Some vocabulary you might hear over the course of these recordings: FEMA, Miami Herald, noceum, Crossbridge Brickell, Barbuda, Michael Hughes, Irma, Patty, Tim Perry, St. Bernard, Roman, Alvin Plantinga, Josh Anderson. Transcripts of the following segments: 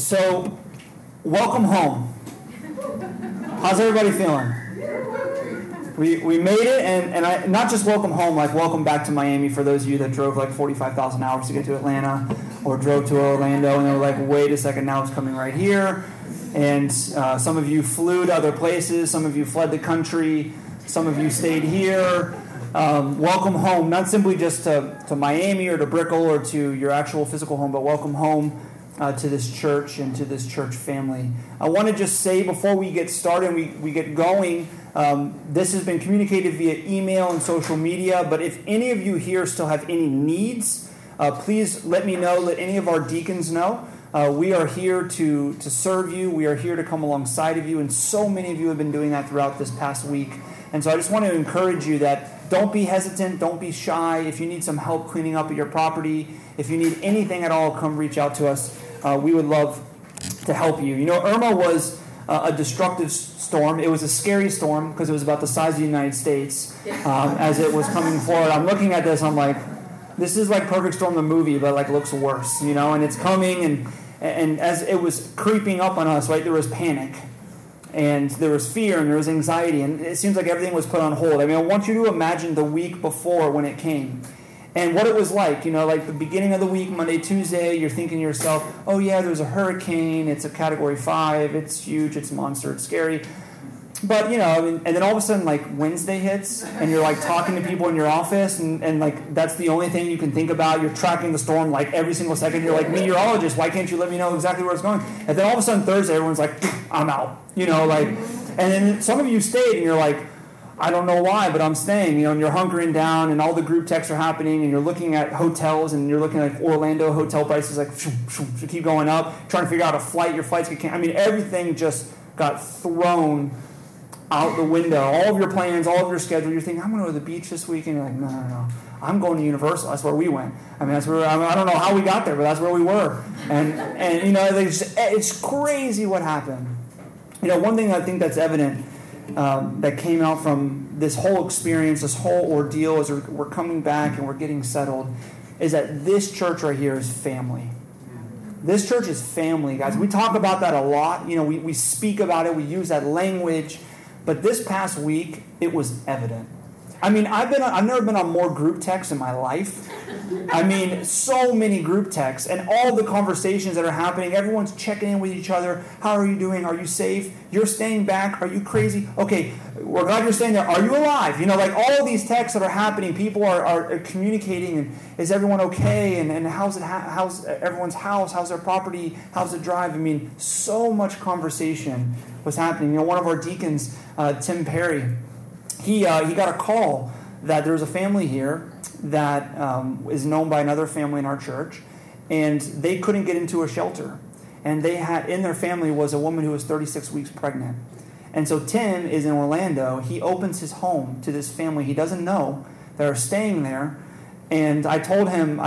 So, welcome home. How's everybody feeling? We made it, and I not just welcome home, like welcome back to Miami for those of you that drove like 45,000 hours to get to Atlanta or drove to Orlando and they were like, wait a second, now it's coming right here. And some of you flew to other places, some of you fled the country, some of you stayed here. Welcome home, not simply just to Miami or to Brickell or to your actual physical home, but welcome home to this church and to this church family. I want to just say before we get started, we get going, this has been communicated via email and social media, but if any of you here still have any needs, please let me know, let any of our deacons know. We are here to serve you. We are here to come alongside of you, and so many of you have been doing that throughout this past week. And so I just want to encourage you that don't be hesitant, don't be shy. If you need some help cleaning up at your property, if you need anything at all, come reach out to us. We would love to help you. You know, Irma was a destructive storm. It was a scary storm because it was about the size of the United States as it was coming forward. I'm looking at this, I'm like, this is like Perfect Storm the movie, but like looks worse, you know, and it's coming, and as it was creeping up on us, right, there was panic, and there was fear, and there was anxiety, and it seems like everything was put on hold. I mean, I want you to imagine the week before when it came. And what it was like, you know, like the beginning of the week, Monday, Tuesday, you're thinking to yourself, oh yeah, there's a hurricane, it's a category 5, it's huge, it's a monster, it's scary. But, you know, I mean, and then all of a sudden, like, Wednesday hits, and you're, like, talking to people in your office, and like, that's the only thing you can think about. You're tracking the storm, like, every single second. You're like, meteorologist, why can't you let me know exactly where it's going? And then all of a sudden, Thursday, everyone's like, I'm out, you know, like, and then some of you stayed, and you're like, I don't know why, but I'm staying, you know, and you're hunkering down, and all the group texts are happening, and you're looking at hotels, and you're looking at Orlando hotel prices, like, keep going up, trying to figure out a flight, your flights get canceled. I mean, everything just got thrown out the window. All of your plans, all of your schedule, you're thinking, I'm going to go to the beach this weekend. You're like, no, I'm going to Universal. That's where we went. I mean, that's where, I mean, I don't know how we got there, but that's where we were. And you know, it's crazy what happened. You know, one thing I think that's evident that came out from this whole experience, this whole ordeal as we're coming back and we're getting settled, is that this church right here is family. This church is family, guys. We talk about that a lot. You know, we speak about it. We use that language. But this past week, it was evident. I mean, I've never been on more group texts in my life. I mean, so many group texts and all the conversations that are happening. Everyone's checking in with each other. How are you doing? Are you safe? You're staying back. Are you crazy? Okay, we're glad you're staying there. Are you alive? You know, like all these texts that are happening, people are communicating. And is everyone okay? And how's everyone's house? How's their property? How's the drive? I mean, so much conversation was happening. You know, one of our deacons, Tim Perry, he got a call that there was a family here that is known by another family in our church, and they couldn't get into a shelter. And they had in their family was a woman who was 36 weeks pregnant. And so Tim is in Orlando. He opens his home to this family he doesn't know that are staying there. And I told him,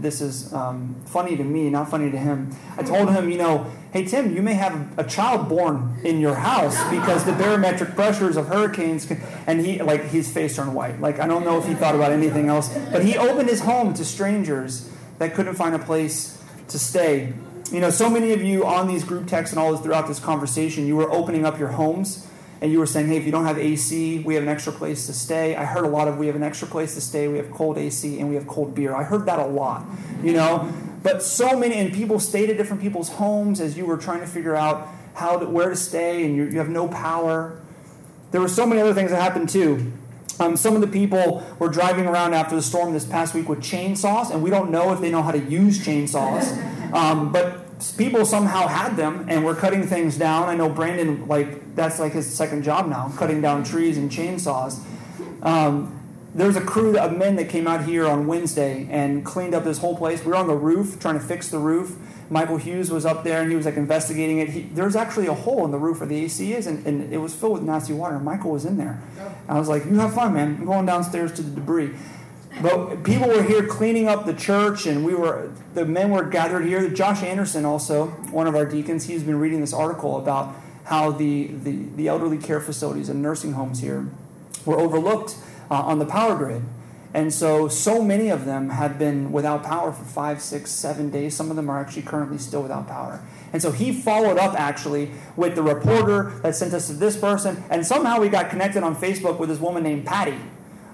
this is funny to me, not funny to him. I told him, you know, hey, Tim, you may have a child born in your house because the barometric pressures of hurricanes. And he, like, his face turned white. Like, I don't know if he thought about anything else. But he opened his home to strangers that couldn't find a place to stay. You know, so many of you on these group texts and all this throughout this conversation, you were opening up your homes. And you were saying, hey, if you don't have AC, we have an extra place to stay. I heard a lot of we have an extra place to stay. We have cold AC and we have cold beer. I heard that a lot, you know. But so many, and people stayed at different people's homes as you were trying to figure out where to stay, and you have no power. There were so many other things that happened too. Some of the people were driving around after the storm this past week with chainsaws, and we don't know if they know how to use chainsaws. But people somehow had them and were cutting things down. I know Brandon, like, that's like his second job now, cutting down trees and chainsaws. There's a crew of men that came out here on Wednesday and cleaned up this whole place. We were on the roof trying to fix the roof. Michael Hughes was up there, and he was like investigating it. There's actually a hole in the roof where the AC is, and it was filled with nasty water. Michael was in there. I was like, you have fun, man. I'm going downstairs to the debris. But people were here cleaning up the church, and the men were gathered here. Josh Anderson, also one of our deacons, he's been reading this article about how the elderly care facilities and nursing homes here were overlooked on the power grid. And so many of them have been without power for 5, 6, 7 days. Some of them are actually currently still without power. And so he followed up, actually, with the reporter that sent us to this person. And somehow we got connected on Facebook with this woman named Patty.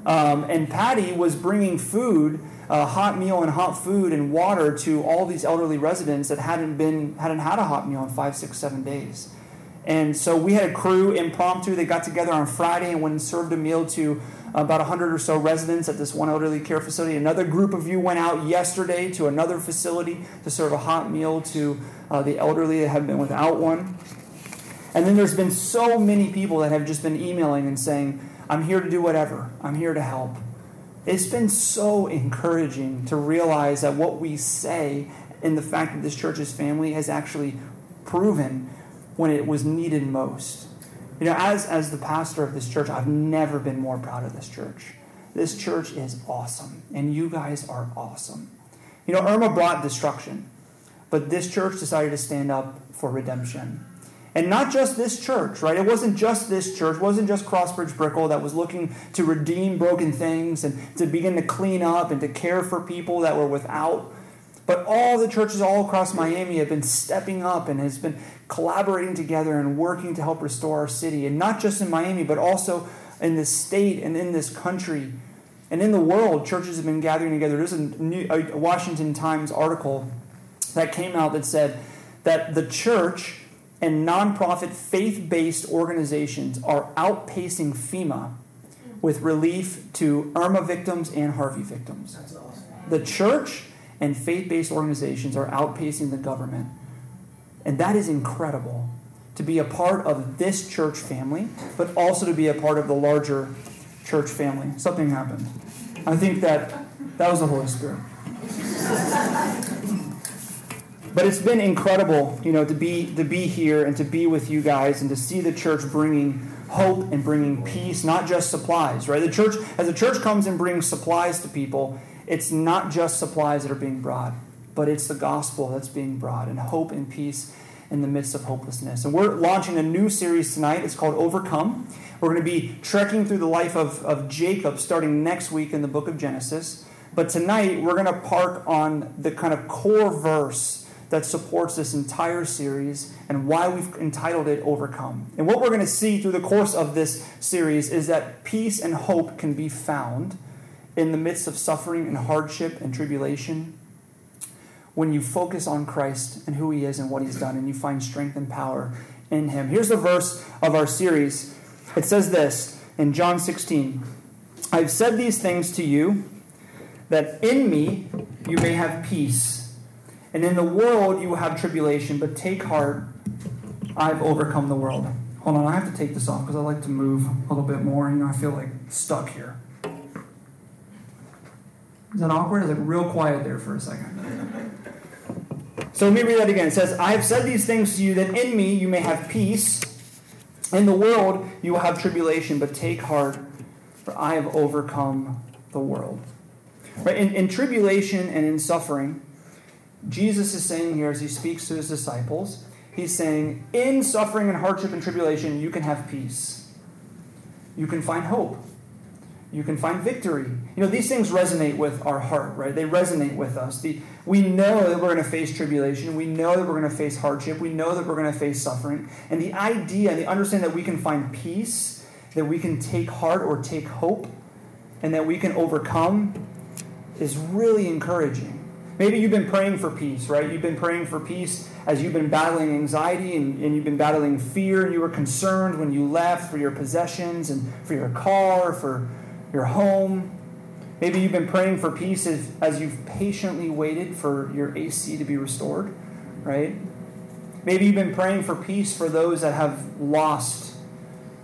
And Patty was bringing food, hot meal and hot food and water to all these elderly residents that hadn't had a hot meal in 5, 6, 7 days. And so we had a crew impromptu. They got together on Friday and went and served a meal to about 100 or so residents at this one elderly care facility. Another group of you went out yesterday to another facility to serve a hot meal to the elderly that have been without one. And then there's been so many people that have just been emailing and saying, I'm here to do whatever. I'm here to help. It's been so encouraging to realize that what we say and the fact that this church is family has actually proven when it was needed most. You know, as the pastor of this church, I've never been more proud of this church. This church is awesome, and you guys are awesome. You know, Irma brought destruction, but this church decided to stand up for redemption. And not just this church, right? It wasn't just this church. It wasn't just Crossbridge Brickell that was looking to redeem broken things and to begin to clean up and to care for people that were without. But all the churches all across Miami have been stepping up and has been collaborating together and working to help restore our city. And not just in Miami, but also in this state and in this country. And in the world, churches have been gathering together. There's a Washington Times article that came out that said that the church and nonprofit faith-based organizations are outpacing FEMA with relief to Irma victims and Harvey victims. That's awesome. The church and faith-based organizations are outpacing the government. And that is incredible, to be a part of this church family, but also to be a part of the larger church family. Something happened. I think that was the Holy Spirit. But it's been incredible, you know, to be here and to be with you guys and to see the church bringing hope and bringing peace, not just supplies, right? As the church comes and brings supplies to people, it's not just supplies that are being brought, but it's the gospel that's being brought and hope and peace in the midst of hopelessness. And we're launching a new series tonight. It's called Overcome. We're going to be trekking through the life of Jacob starting next week in the book of Genesis. But tonight we're going to park on the kind of core verse that supports this entire series and why we've entitled it Overcome. And what we're going to see through the course of this series is that peace and hope can be found in the midst of suffering and hardship and tribulation when you focus on Christ and who He is and what He's done, and you find strength and power in Him. Here's the verse of our series. It says this in John 16, I've said these things to you, that in me you may have peace. And in the world you will have tribulation, but take heart, I've overcome the world. Hold on, I have to take this off because I like to move a little bit more. You know, I feel like stuck here. Is that awkward? It's like real quiet there for a second. So let me read that again. It says, I have said these things to you that in me you may have peace. In the world you will have tribulation, but take heart, for I have overcome the world. Right? In tribulation and in suffering, Jesus is saying here as He speaks to His disciples, He's saying, in suffering and hardship and tribulation, you can have peace. You can find hope. You can find victory. You know, these things resonate with our heart, right? They resonate with us. We know that we're going to face tribulation. We know that we're going to face hardship. We know that we're going to face suffering. And the idea, the understanding that we can find peace, that we can take heart or take hope, and that we can overcome is really encouraging. Maybe you've been praying for peace, right? You've been praying for peace as you've been battling anxiety and you've been battling fear, and you were concerned when you left for your possessions and for your car, for your home. Maybe you've been praying for peace as you've patiently waited for your AC to be restored, right? Maybe you've been praying for peace for those that have lost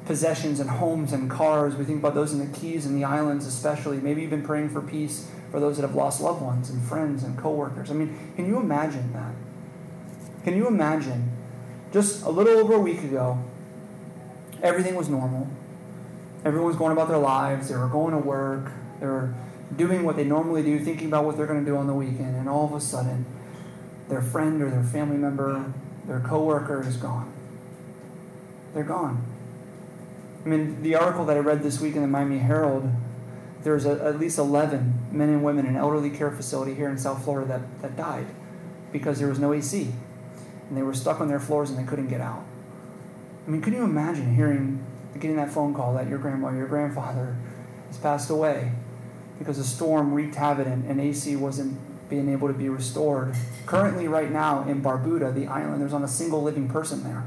possessions and homes and cars. We think about those in the Keys and the islands especially. Maybe you've been praying for peace for those that have lost loved ones and friends and coworkers. I mean, can you imagine that? Can you imagine? Just a little over a week ago, everything was normal. Everyone was going about their lives. They were going to work. They were doing what they normally do, thinking about what they're going to do on the weekend. And all of a sudden, their friend or their family member, their coworker is gone. They're gone. I mean, the article that I read this week in the Miami Herald There's at least 11 men and women in an elderly care facility here in South Florida that died because there was no AC. And they were stuck on their floors and they couldn't get out. I mean, can you imagine getting that phone call that your grandma or your grandfather has passed away because a storm wreaked havoc and AC wasn't being able to be restored? Currently, right now, in Barbuda, the island, there's not a single living person there.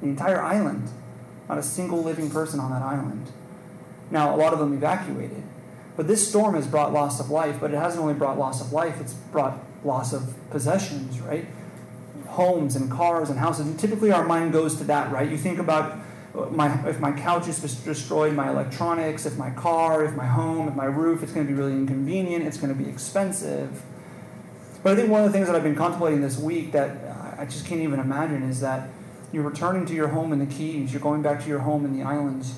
The entire island, not a single living person on that island. Now, a lot of them evacuated. But this storm has brought loss of life, but it hasn't only brought loss of life, it's brought loss of possessions, right? Homes and cars and houses. And typically our mind goes to that, right? You think about if my couch is destroyed, my electronics, if my car, if my home, if my roof, it's going to be really inconvenient, it's going to be expensive. But I think one of the things that I've been contemplating this week that I just can't even imagine is that you're returning to your home in the Keys, you're going back to your home in the islands,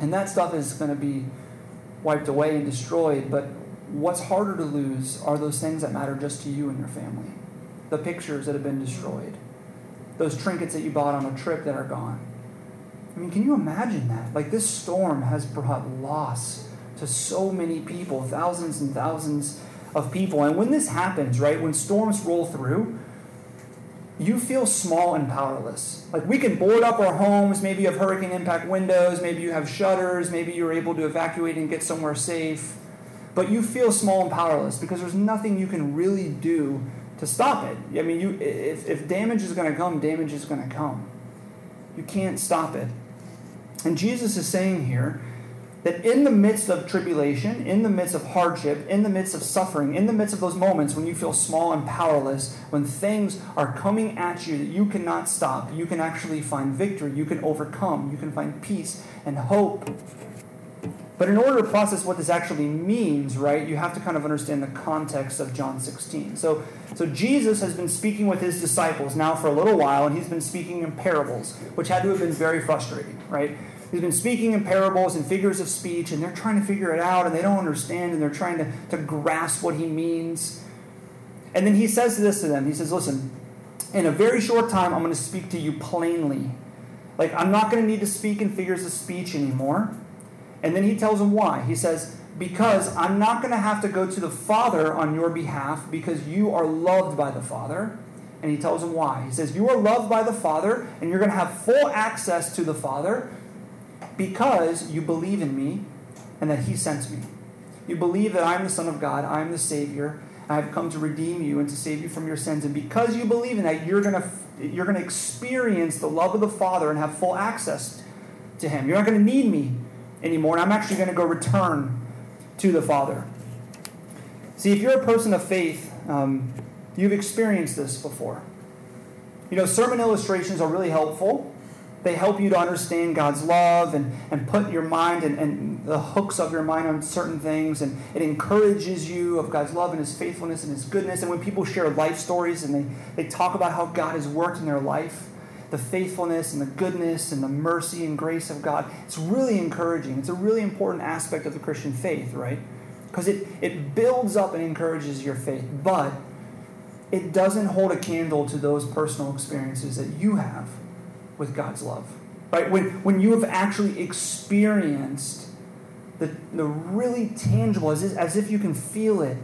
and that stuff is going to be wiped away and destroyed, but what's harder to lose are those things that matter just to you and your family. The pictures that have been destroyed. Those trinkets that you bought on a trip that are gone. I mean, can you imagine that? Like, this storm has brought loss to so many people, thousands and thousands of people. And when this happens, right, when storms roll through, you feel small and powerless. Like, we can board up our homes. Maybe you have hurricane impact windows. Maybe you have shutters. Maybe you're able to evacuate and get somewhere safe. But you feel small and powerless because there's nothing you can really do to stop it. I mean, if damage is going to come, damage is going to come. You can't stop it. And Jesus is saying here that in the midst of tribulation, in the midst of hardship, in the midst of suffering, in the midst of those moments when you feel small and powerless, when things are coming at you that you cannot stop, you can actually find victory, you can overcome, you can find peace and hope. But in order to process what this actually means, right, you have to kind of understand the context of John 16. So Jesus has been speaking with his disciples now for a little while, and he's been speaking in parables, which had to have been very frustrating, right? He's been speaking in parables and figures of speech, and they're trying to figure it out, and they don't understand, and they're trying to grasp what he means. And then he says this to them. He says, listen, in a very short time, I'm going to speak to you plainly. Like, I'm not going to need to speak in figures of speech anymore. And then he tells them why. He says, because I'm not going to have to go to the Father on your behalf because you are loved by the Father. And he tells them why. He says, you are loved by the Father, and you're going to have full access to the Father because you believe in me and that he sent me. You believe that I'm the Son of God, I'm the Savior, and I've come to redeem you and to save you from your sins. And because you believe in that, you're going to experience the love of the Father and have full access to him. You're not going to need me anymore, and I'm actually going to go return to the Father. See, if you're a person of faith, you've experienced this before. You know, sermon illustrations are really helpful. They help you to understand God's love and put your mind and the hooks of your mind on certain things, and it encourages you of God's love and his faithfulness and his goodness. And when people share life stories and they talk about how God has worked in their life, the faithfulness and the goodness and the mercy and grace of God. It's really encouraging. It's a really important aspect of the Christian faith, right? Because it builds up and encourages your faith, but it doesn't hold a candle to those personal experiences that you have with God's love, right? When you have actually experienced the really tangible, as if you can feel it,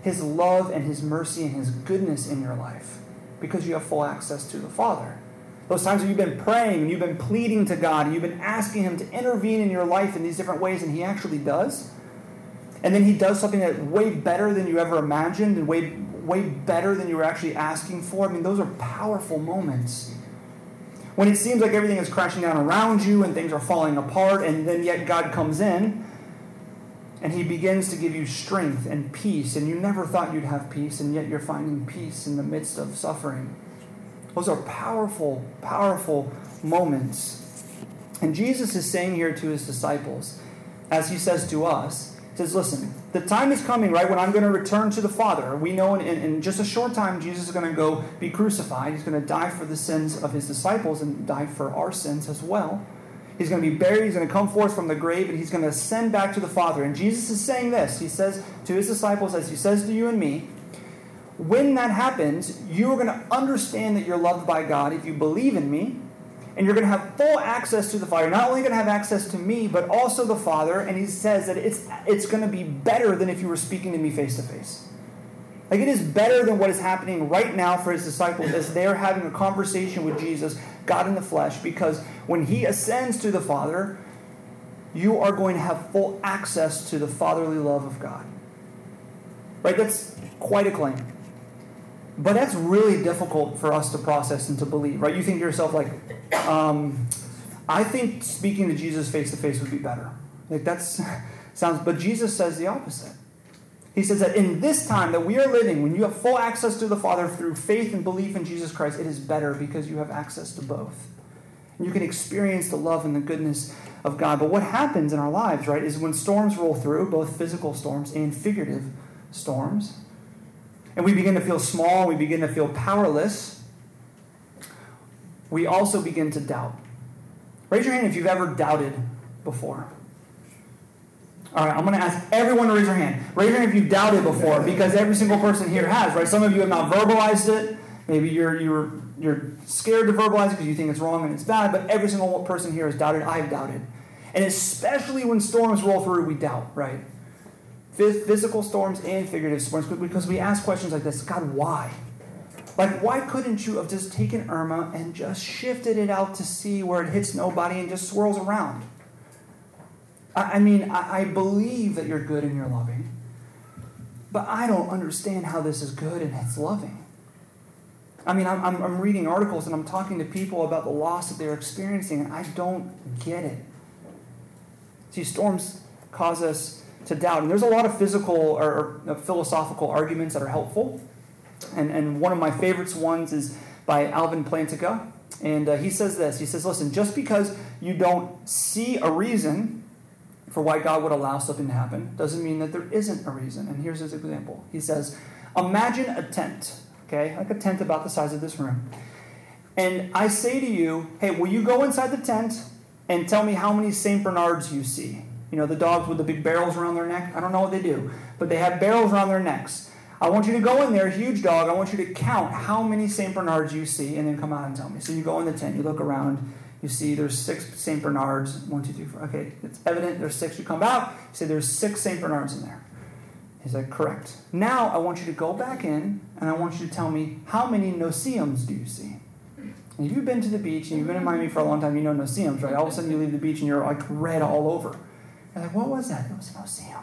his love and his mercy and his goodness in your life, because you have full access to the Father. Those times where you've been praying and you've been pleading to God and you've been asking him to intervene in your life in these different ways, and he actually does. And then he does something that's way better than you ever imagined and way better than you were actually asking for. I mean, those are powerful moments. When it seems like everything is crashing down around you and things are falling apart, and then yet God comes in and he begins to give you strength and peace, and you never thought you'd have peace, and yet you're finding peace in the midst of suffering. Those are powerful, powerful moments. And Jesus is saying here to his disciples, as he says to us, he says, listen, the time is coming, right, when I'm going to return to the Father. We know in just a short time, Jesus is going to go be crucified. He's going to die for the sins of his disciples and die for our sins as well. He's going to be buried. He's going to come forth from the grave, and he's going to ascend back to the Father. And Jesus is saying this. He says to his disciples, as he says to you and me, when that happens, you are going to understand that you're loved by God if you believe in me, and you're going to have full access to the Father. You're not only going to have access to me, but also the Father. And he says that it's going to be better than if you were speaking to me face to face. Like, it is better than what is happening right now for his disciples as they are having a conversation with Jesus, God in the flesh, because when he ascends to the Father, you are going to have full access to the fatherly love of God. Right? That's quite a claim. But that's really difficult for us to process and to believe, right? You think to yourself, like, I think speaking to Jesus face-to-face would be better. Like, but Jesus says the opposite. He says that in this time that we are living, when you have full access to the Father through faith and belief in Jesus Christ, it is better because you have access to both. And you can experience the love and the goodness of God. But what happens in our lives, right, is when storms roll through, both physical storms and figurative storms, and we begin to feel small, we begin to feel powerless, we also begin to doubt. Raise your hand if you've ever doubted before. All right, I'm going to ask everyone to raise their hand. Raise your hand if you've doubted before, because every single person here has, right? Some of you have not verbalized it. Maybe you're scared to verbalize it because you think it's wrong and it's bad, but every single person here has doubted. I've doubted. And especially when storms roll through, we doubt, right? Physical storms and figurative storms, because we ask questions like this: God, why? Like, why couldn't you have just taken Irma and just shifted it out to sea where it hits nobody and just swirls around? I mean, I believe that you're good and you're loving, but I don't understand how this is good and it's loving. I mean, I'm reading articles and I'm talking to people about the loss that they're experiencing, and I don't get it. See, storms cause us to doubt. And there's a lot of physical or philosophical arguments that are helpful. And one of my favorites ones is by Alvin Plantinga. And he says this. He says, listen, just because you don't see a reason for why God would allow something to happen doesn't mean that there isn't a reason. And here's his example. He says, imagine a tent. Okay, like a tent about the size of this room. And I say to you, hey, will you go inside the tent and tell me how many St. Bernards you see? You know, the dogs with the big barrels around their neck. I don't know what they do, but they have barrels around their necks. I want you to go in there, huge dog. I want you to count how many St. Bernards you see and then come out and tell me. So you go in the tent, you look around, you see there's 6 St. Bernards. 1, 2, 3, 4. Okay, it's evident there's 6. You come out, you say there's 6 St. Bernards in there. He's like, correct. Now I want you to go back in, and I want you to tell me how many noceums do you see? And if you've been to the beach, and you've been in Miami for a long time, you know noceums, right? All of a sudden you leave the beach, and you're like red all over. You're like, what was that? It was a noceum.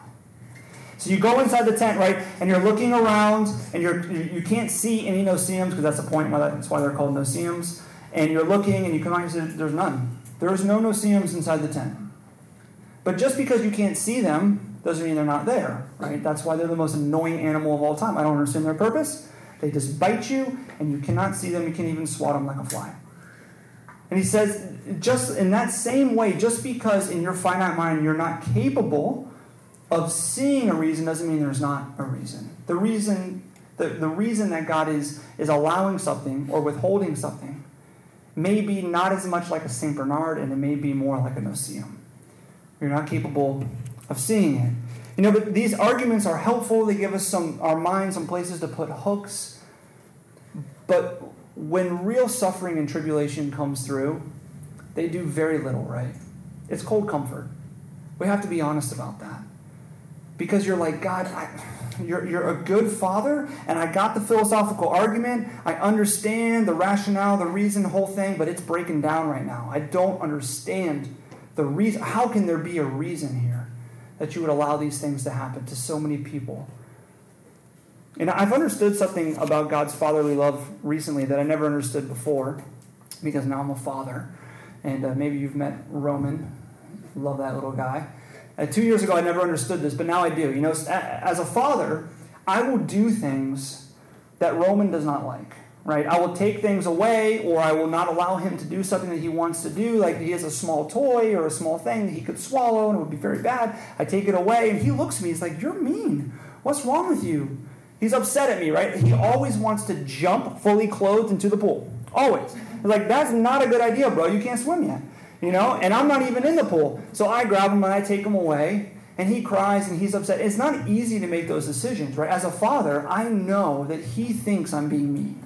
So you go inside the tent, right, and you're looking around, and you can't see any noceums, because that's the point, that's why they're called noceums. And you're looking, and you come out, and you say, there's none. There's no noceums inside the tent. But just because you can't see them doesn't mean they're not there, right? That's why they're the most annoying animal of all time. I don't understand their purpose. They just bite you, and you cannot see them. You can't even swat them like a fly. And he says, just in that same way, just because in your finite mind you're not capable of seeing a reason doesn't mean there's not a reason. The reason that God is allowing something or withholding something may be not as much like a St. Bernard, and it may be more like a noceum. You're not capable of seeing it. You know, but these arguments are helpful. They give us our minds, some places to put hooks. But when real suffering and tribulation comes through, they do very little, right? It's cold comfort. We have to be honest about that. Because you're like, God, you're a good father, and I got the philosophical argument. I understand the rationale, the reason, the whole thing, but it's breaking down right now. I don't understand the reason. How can there be a reason here that you would allow these things to happen to so many people? And I've understood something about God's fatherly love recently that I never understood before, because now I'm a father. And maybe you've met Roman. Love that little guy. 2 years ago, I never understood this, but now I do. You know, as a father, I will do things that Roman does not like, right? I will take things away, or I will not allow him to do something that he wants to do. Like, he has a small toy or a small thing that he could swallow, and it would be very bad. I take it away, and he looks at me. He's like, you're mean. What's wrong with you? He's upset at me, right? He always wants to jump fully clothed into the pool. Always. He's like, that's not a good idea, bro. You can't swim yet. You know? And I'm not even in the pool. So I grab him, and I take him away, and he cries, and he's upset. It's not easy to make those decisions, right? As a father, I know that he thinks I'm being mean.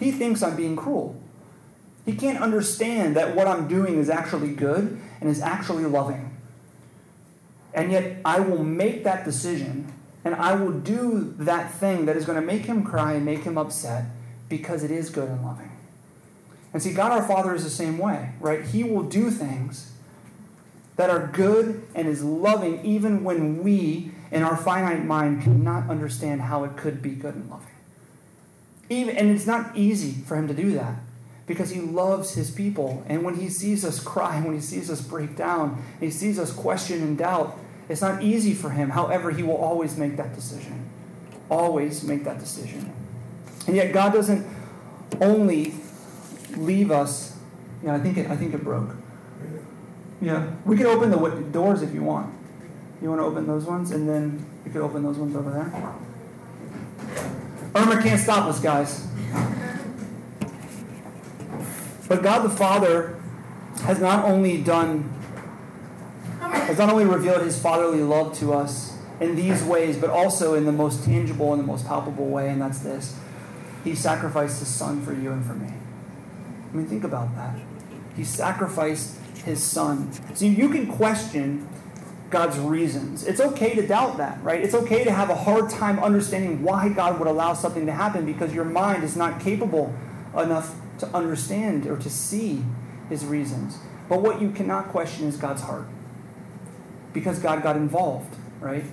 He thinks I'm being cruel. He can't understand that what I'm doing is actually good and is actually loving. And yet I will make that decision and I will do that thing that is going to make him cry and make him upset because it is good and loving. And see, God our Father is the same way, right? He will do things that are good and is loving even when we, in our finite mind, cannot understand how it could be good and loving. And it's not easy for him to do that because he loves his people. And when he sees us cry, when he sees us break down, he sees us question and doubt, it's not easy for him. However, he will always make that decision. Always make that decision. And yet God doesn't only leave us. Yeah, I think it broke. Yeah, we can open the doors if you want. You want to open those ones, and then you could open those ones over there. Irma can't stop us, guys. But God the Father has not only revealed his fatherly love to us in these ways, but also in the most tangible and the most palpable way, and that's this. He sacrificed his son for you and for me. I mean, think about that. He sacrificed his son. See, you can question God's reasons. It's okay to doubt that, right? It's okay to have a hard time understanding why God would allow something to happen because your mind is not capable enough to understand or to see his reasons. But what you cannot question is God's heart because God got involved, right?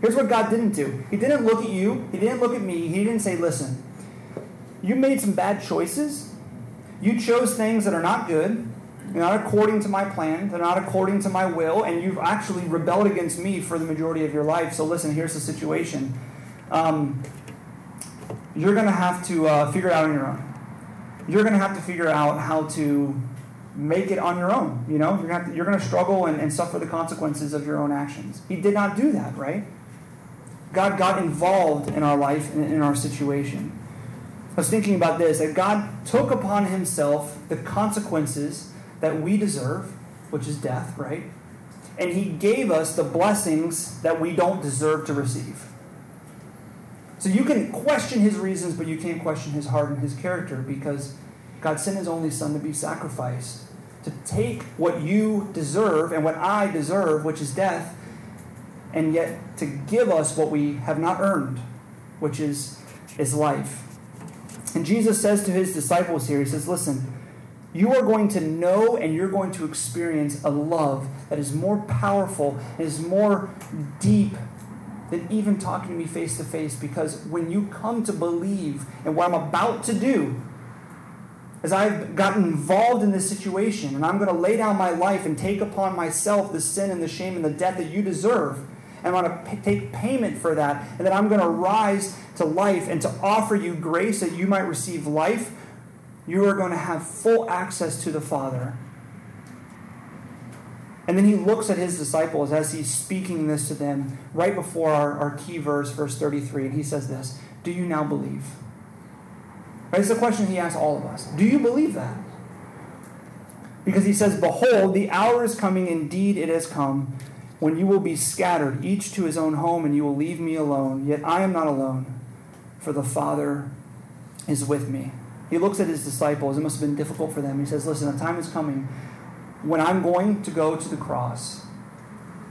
Here's what God didn't do. He didn't look at you. He didn't look at me. He didn't say, listen, you made some bad choices. You chose things that are not good. They're not according to my plan. They're not according to my will. And you've actually rebelled against me for the majority of your life. So listen, here's the situation. You're going to have to figure it out on your own. You're going to have to figure out how to make it on your own. You know, you're going to struggle and suffer the consequences of your own actions. He did not do that, right? God got involved in our life and in our situation. I was thinking about this, that God took upon himself the consequences that we deserve, which is death, right? And he gave us the blessings that we don't deserve to receive. So you can question his reasons, but you can't question his heart and his character because God sent his only son to be sacrificed, to take what you deserve and what I deserve, which is death, and yet to give us what we have not earned, which is life. And Jesus says to his disciples here, he says, listen, you are going to know and you're going to experience a love that is more powerful, is more deep than even talking to me face to face, because when you come to believe in what I'm about to do, as I've gotten involved in this situation and I'm going to lay down my life and take upon myself the sin and the shame and the debt that you deserve, and I'm going to take payment for that, and then I'm going to rise to life and to offer you grace that you might receive life, you are going to have full access to the Father. And then he looks at his disciples as he's speaking this to them right before our key verse, verse 33, and he says this, do you now believe? Right, it's the question he asks all of us. Do you believe that? Because he says, behold, the hour is coming, indeed it has come, when you will be scattered, each to his own home, and you will leave me alone. Yet I am not alone, for the Father is with me. He looks at his disciples. It must have been difficult for them. He says, listen, the time is coming when I'm going to go to the cross.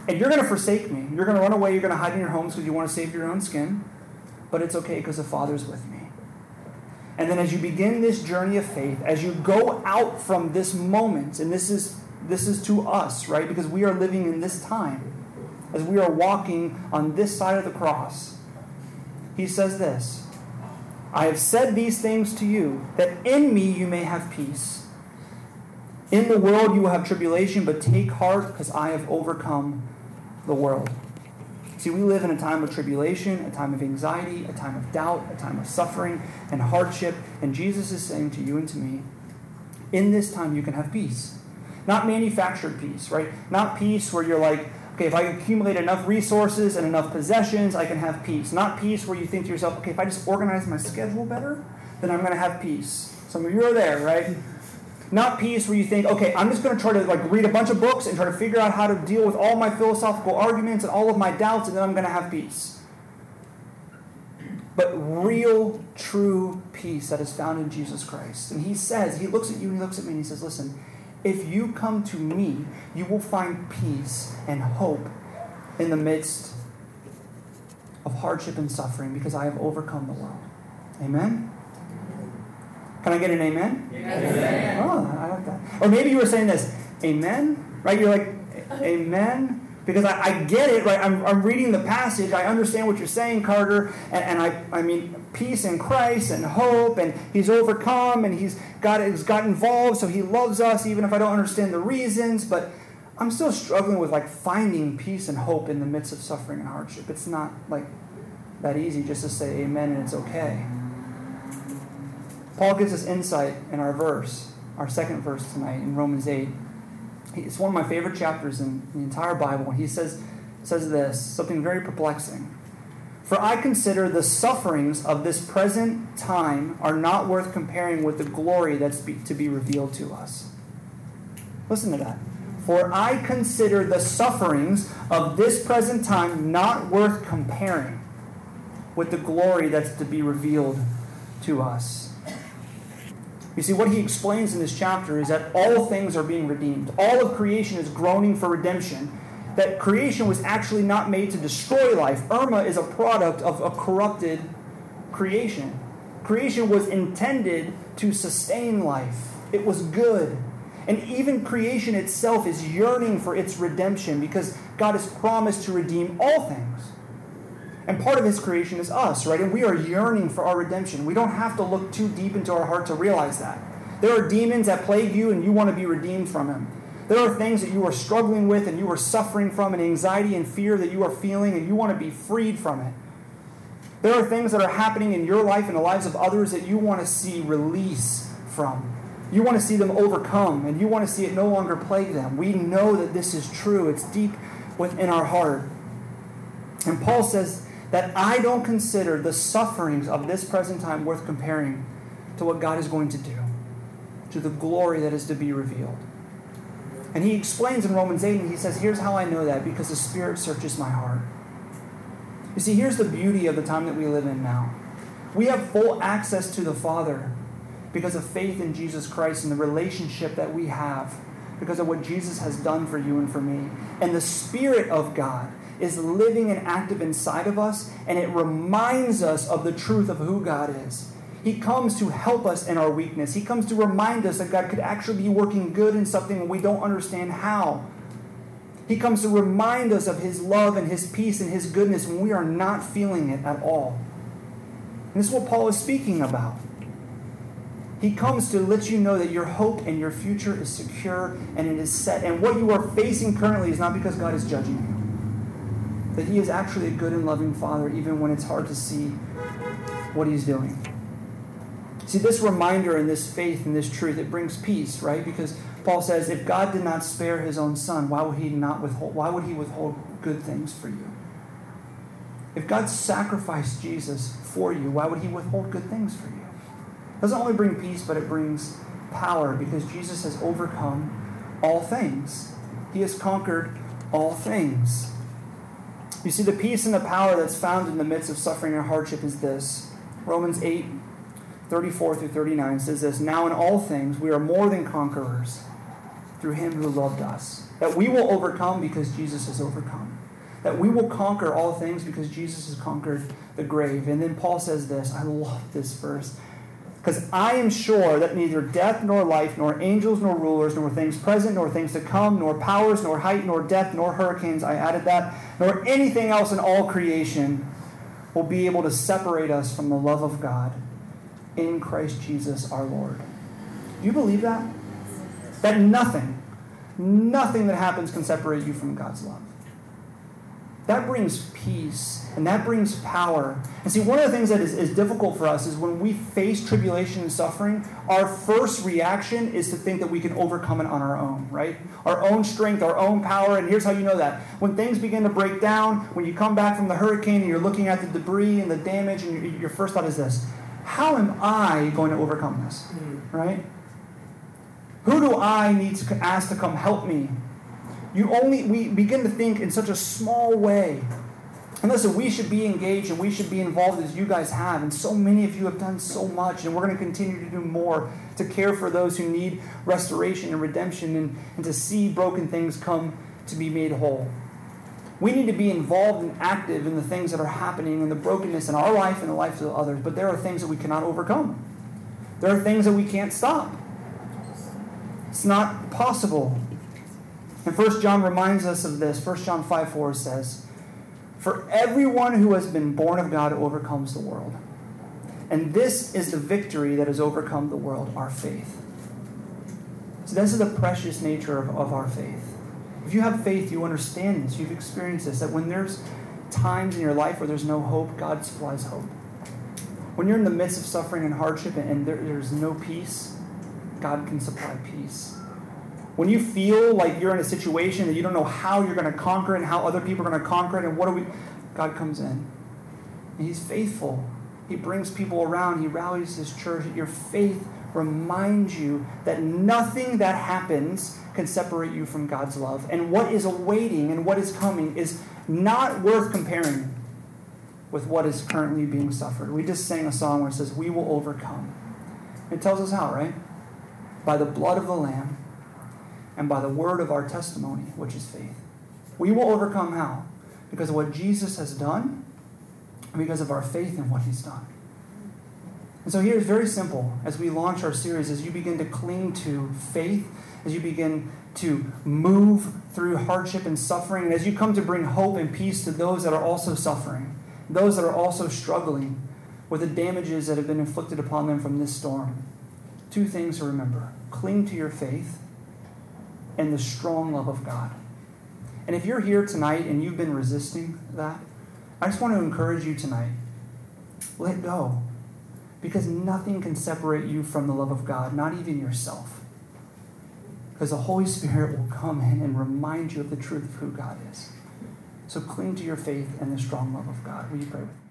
And you're going to forsake me. You're going to run away. You're going to hide in your homes because you want to save your own skin. But it's okay because the Father's with me. And then as you begin this journey of faith, as you go out from this moment, and this is to us, right? Because we are living in this time. As we are walking on this side of the cross, he says this, I have said these things to you, that in me you may have peace. In the world you will have tribulation, but take heart, because I have overcome the world. See, we live in a time of tribulation, a time of anxiety, a time of doubt, a time of suffering and hardship. And Jesus is saying to you and to me, in this time you can have peace. Not manufactured peace, right? Not peace where you're like, okay, if I accumulate enough resources and enough possessions, I can have peace. Not peace where you think to yourself, okay, if I just organize my schedule better, then I'm going to have peace. Some of you are there, right? Not peace where you think, okay, I'm just going to try to like read a bunch of books and try to figure out how to deal with all my philosophical arguments and all of my doubts, and then I'm going to have peace. but real, true peace that is found in Jesus Christ. And he says, he looks at you and he looks at me and he says, listen, if you come to me, you will find peace and hope in the midst of hardship and suffering, because I have overcome the world. Amen? Can I get an amen? Amen. Oh, I like that. Or maybe you were saying this, amen? Right? You're like, amen? Because I get it, right? I'm reading the passage. I understand what you're saying, Carter. And I mean, peace in Christ and hope, and he's overcome, and he's got involved, so he loves us, even if I don't understand the reasons. But I'm still struggling with, like, finding peace and hope in the midst of suffering and hardship. It's not, like, that easy just to say amen and it's okay. Paul gives us insight in our verse, our second verse tonight in Romans 8. It's one of my favorite chapters in the entire Bible. He says this, something very perplexing. For I consider the sufferings of this present time are not worth comparing with the glory that's to be revealed to us. Listen to that. For I consider the sufferings of this present time not worth comparing with the glory that's to be revealed to us. You see, what he explains in this chapter is that all things are being redeemed. All of creation is groaning for redemption. That creation was actually not made to destroy life. Irma is a product of a corrupted creation. Creation was intended to sustain life. It was good. And even creation itself is yearning for its redemption, because God has promised to redeem all things. And part of his creation is us, right? And we are yearning for our redemption. We don't have to look too deep into our heart to realize that. There are demons that plague you, and you want to be redeemed from him. There are things that you are struggling with, and you are suffering from, and anxiety and fear that you are feeling, and you want to be freed from it. There are things that are happening in your life and the lives of others that you want to see release from. You want to see them overcome, and you want to see it no longer plague them. We know that this is true. It's deep within our heart. And Paul says that I don't consider the sufferings of this present time worth comparing to what God is going to do, to the glory that is to be revealed. And he explains in Romans 8, and he says, here's how I know that, because the Spirit searches my heart. You see, here's the beauty of the time that we live in now. We have full access to the Father because of faith in Jesus Christ and the relationship that we have because of what Jesus has done for you and for me. And the Spirit of God is living and active inside of us, and it reminds us of the truth of who God is. He comes to help us in our weakness. He comes to remind us that God could actually be working good in something and we don't understand how. He comes to remind us of his love and his peace and his goodness when we are not feeling it at all. And this is what Paul is speaking about. He comes to let you know that your hope and your future is secure and it is set. And what you are facing currently is not because God is judging you. That he is actually a good and loving Father, even when it's hard to see what he's doing. See, this reminder and this faith and this truth, it brings peace, right? Because Paul says, if God did not spare his own son, why would he withhold good things for you? If God sacrificed Jesus for you, why would he withhold good things for you? It doesn't only bring peace, but it brings power, because Jesus has overcome all things. He has conquered all things. You see, the peace and the power that's found in the midst of suffering and hardship is this. Romans 8:34 through 39 says this, now in all things we are more than conquerors through him who loved us. That we will overcome because Jesus has overcome. That we will conquer all things because Jesus has conquered the grave. And then Paul says this, I love this verse, because I am sure that neither death nor life, nor angels nor rulers, nor things present, nor things to come, nor powers, nor height, nor depth, nor hurricanes, I added that, nor anything else in all creation will be able to separate us from the love of God in Christ Jesus our Lord. Do you believe that? That nothing that happens can separate you from God's love. That brings peace, and that brings power. And see, one of the things that is difficult for us is when we face tribulation and suffering, our first reaction is to think that we can overcome it on our own, right? Our own strength, our own power, and here's how you know that. When things begin to break down, when you come back from the hurricane and you're looking at the debris and the damage, and your first thought is this, how am I going to overcome this, right? Who do I need to ask to come help me? We begin to think in such a small way And listen, we should be engaged and we should be involved as you guys have. And so many of you have done so much, and we're going to continue to do more to care for those who need restoration and redemption, and to see broken things come to be made whole. We need to be involved and active in the things that are happening and the brokenness in our life and the lives of others. But there are things that we cannot overcome. There are things that we can't stop. It's not possible. And 1 John reminds us of this. 1 John 5:4 says, "For everyone who has been born of God overcomes the world. And this is the victory that has overcome the world, our faith." So this is the precious nature of our faith. If you have faith, you understand this. You've experienced this, that when there's times in your life where there's no hope, God supplies hope. When you're in the midst of suffering and hardship and there's no peace, God can supply peace. When you feel like you're in a situation that you don't know how you're going to conquer and how other people are going to conquer it, and God comes in. And He's faithful. He brings people around. He rallies His church. Your faith reminds you that nothing that happens can separate you from God's love. And what is awaiting and what is coming is not worth comparing with what is currently being suffered. We just sang a song where it says, "We will overcome." It tells us how, right? By the blood of the Lamb and by the word of our testimony, which is faith. We will overcome how? Because of what Jesus has done and because of our faith in what He's done. And so here is very simple. As we launch our series, as you begin to cling to faith, as you begin to move through hardship and suffering, and as you come to bring hope and peace to those that are also suffering, those that are also struggling with the damages that have been inflicted upon them from this storm, two things to remember. Cling to your faith and the strong love of God. And if you're here tonight and you've been resisting that, I just want to encourage you tonight. Let go. Because nothing can separate you from the love of God, not even yourself. Because the Holy Spirit will come in and remind you of the truth of who God is. So cling to your faith and the strong love of God. Will you pray with me?